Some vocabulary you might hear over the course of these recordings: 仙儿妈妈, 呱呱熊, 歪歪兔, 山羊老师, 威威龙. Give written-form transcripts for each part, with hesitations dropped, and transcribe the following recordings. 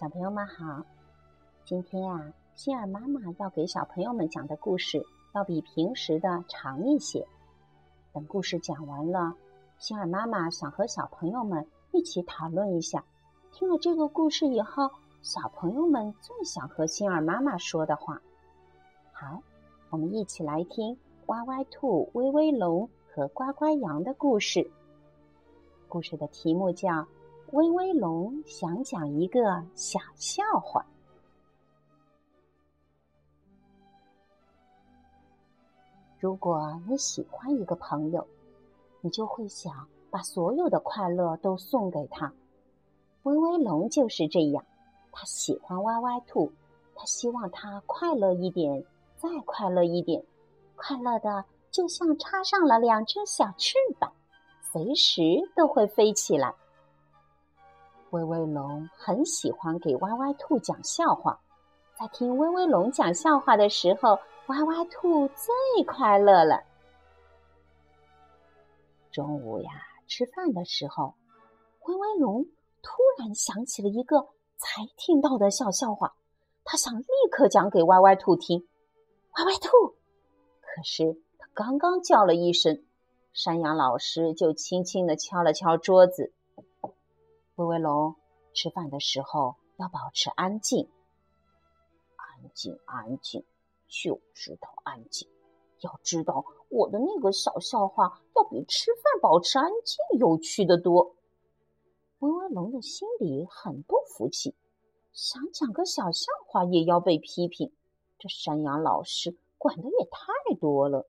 小朋友们好，今天心儿妈妈要给小朋友们讲的故事要比平时的长一些。等故事讲完了，心儿妈妈想和小朋友们一起讨论一下，听了这个故事以后，小朋友们最想和心儿妈妈说的话。好，我们一起来听歪歪兔、威威龙和呱呱羊的故事。故事的题目叫威威龙想讲一个小笑话。如果你喜欢一个朋友，你就会想把所有的快乐都送给他。威威龙就是这样，他喜欢歪歪兔，他希望他快乐一点，再快乐一点，快乐的就像插上了两只小翅膀，随时都会飞起来。威威龙很喜欢给歪歪兔讲笑话，在听威威龙讲笑话的时候，歪歪兔最快乐了。中午吃饭的时候，威威龙突然想起了一个才听到的小笑话，他想立刻讲给歪歪兔听。歪歪兔，可是他刚刚叫了一声，山羊老师就轻轻地敲了敲桌子。威威龙，吃饭的时候要保持安静。安静，安静，就知道安静。要知道，我的那个小笑话要比吃饭保持安静有趣的多。威威龙的心里很不服气，想讲个小笑话也要被批评，这山羊老师管得也太多了。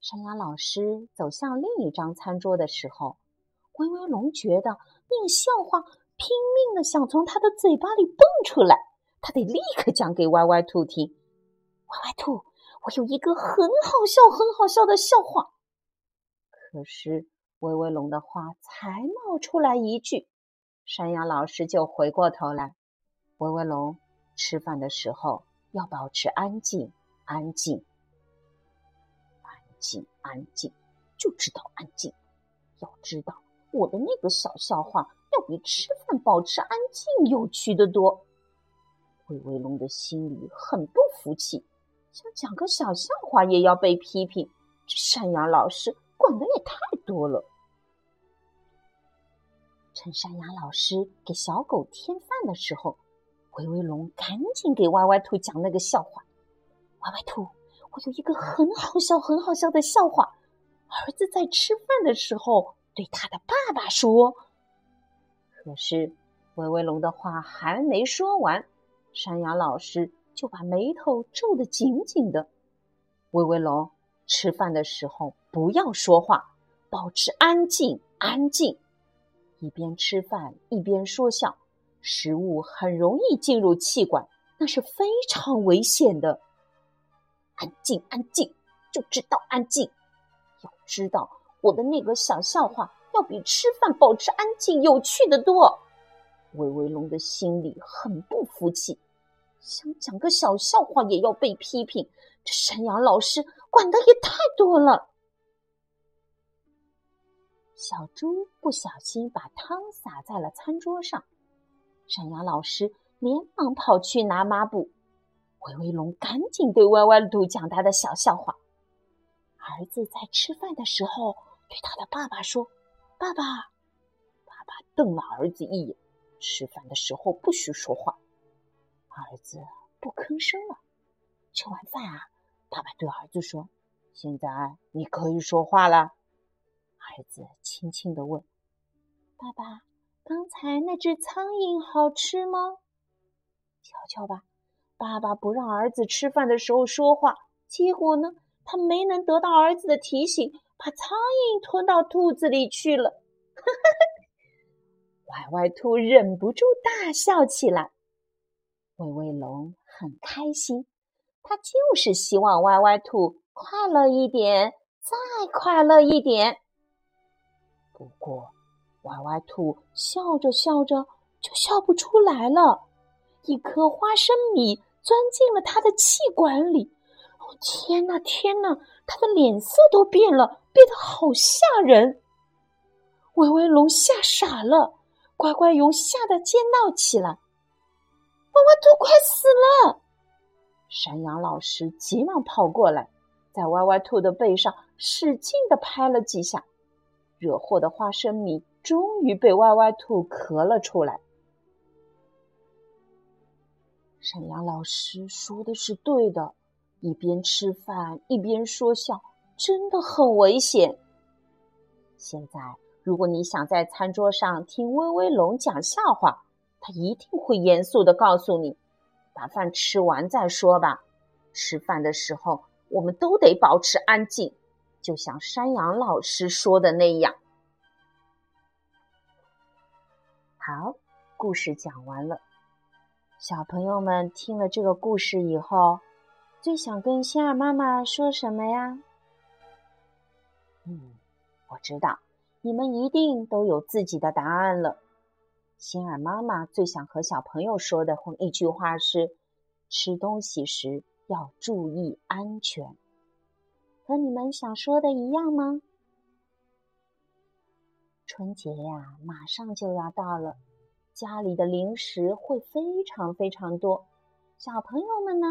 山羊老师走向另一张餐桌的时候，威威龙觉得那个笑话拼命的想从他的嘴巴里蹦出来，他得立刻讲给歪歪兔听。歪歪兔，我有一个很好笑很好笑的笑话。可是威威龙的话才冒出来一句，山羊老师就回过头来。威威龙，吃饭的时候要保持安静，安静，安静，安静，就知道安静。要知道，我的那个小笑话要比吃饭保持安静有趣的多。威威龙的心里很不服气，想讲个小笑话也要被批评，这山羊老师管得也太多了。趁山羊老师给小狗添饭的时候，威威龙赶紧给歪歪兔讲那个笑话。歪歪兔，我有一个很好笑很好笑的笑话。儿子在吃饭的时候对他的爸爸说。可是威威龙的话还没说完，山羊老师就把眉头皱得紧紧的。威威龙，吃饭的时候不要说话，保持安静，安静。一边吃饭一边说笑，食物很容易进入气管，那是非常危险的。安静，安静，就知道安静。要知道，我的那个小笑话要比吃饭保持安静有趣的多。威威龙的心里很不服气，想讲个小笑话也要被批评，这山羊老师管得也太多了。小猪不小心把汤洒在了餐桌上，山羊老师连忙跑去拿抹布。威威龙赶紧对歪歪兔讲他的小笑话。儿子在吃饭的时候对他的爸爸说。爸爸，爸爸瞪了儿子一眼，吃饭的时候不许说话。儿子不吭声了。吃完饭爸爸对儿子说，现在你可以说话了。儿子轻轻地问，爸爸，刚才那只苍蝇好吃吗？瞧瞧吧，爸爸不让儿子吃饭的时候说话，结果呢，他没能得到儿子的提醒，把苍蝇吞到肚子里去了。歪歪兔忍不住大笑起来。威威龙很开心，他就是希望歪歪兔快乐一点，再快乐一点。不过，歪歪兔笑着笑着就笑不出来了，一颗花生米钻进了他的气管里。天哪，天哪，他的脸色都变了，变得好吓人。威威龙吓傻了，呱呱熊吓得尖闹起来，娃娃兔快死了！山羊老师急忙跑过来，在娃娃兔的背上使劲地拍了几下，惹祸的花生米终于被娃娃兔咳了出来。山羊老师说的是对的，一边吃饭一边说笑真的很危险。现在如果你想在餐桌上听威威龙讲笑话，他一定会严肃地告诉你，把饭吃完再说吧。吃饭的时候我们都得保持安静，就像山羊老师说的那样。好，故事讲完了。小朋友们听了这个故事以后，最想跟仙儿妈妈说什么呀？我知道，你们一定都有自己的答案了。仙儿妈妈最想和小朋友说的一句话是，吃东西时要注意安全。和你们想说的一样吗？春节呀，马上就要到了，家里的零食会非常非常多，小朋友们呢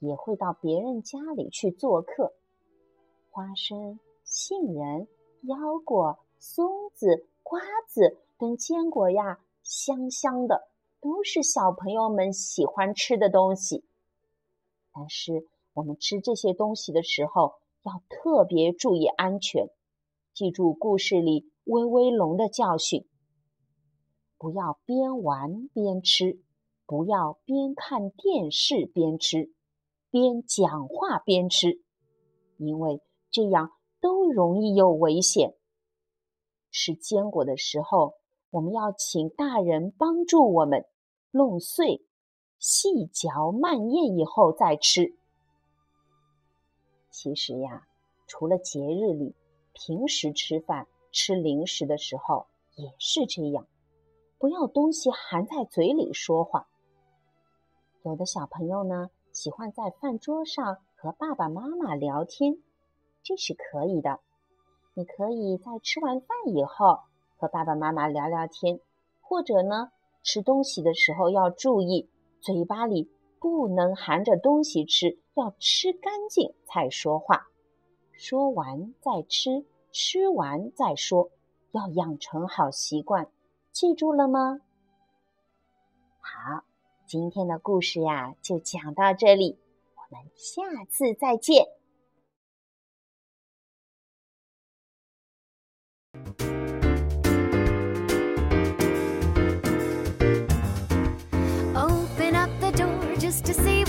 也会到别人家里去做客。花生、杏仁、腰果、松子、瓜子等坚果呀，香香的，都是小朋友们喜欢吃的东西。但是我们吃这些东西的时候要特别注意安全，记住故事里威威龙的教训，不要边玩边吃，不要边看电视边吃，边讲话边吃，因为这样都容易有危险。吃坚果的时候，我们要请大人帮助我们弄碎，细嚼慢咽以后再吃。其实呀，除了节日里，平时吃饭吃零食的时候也是这样，不要东西含在嘴里说话。有的小朋友呢，喜欢在饭桌上和爸爸妈妈聊天，这是可以的。你可以在吃完饭以后和爸爸妈妈聊聊天，或者呢，吃东西的时候要注意，嘴巴里不能含着东西吃，要吃干净才说话，说完再吃，吃完再说，要养成好习惯。记住了吗？好，今天的故事呀，就讲到这里，我们下次再见。Open up the door just to see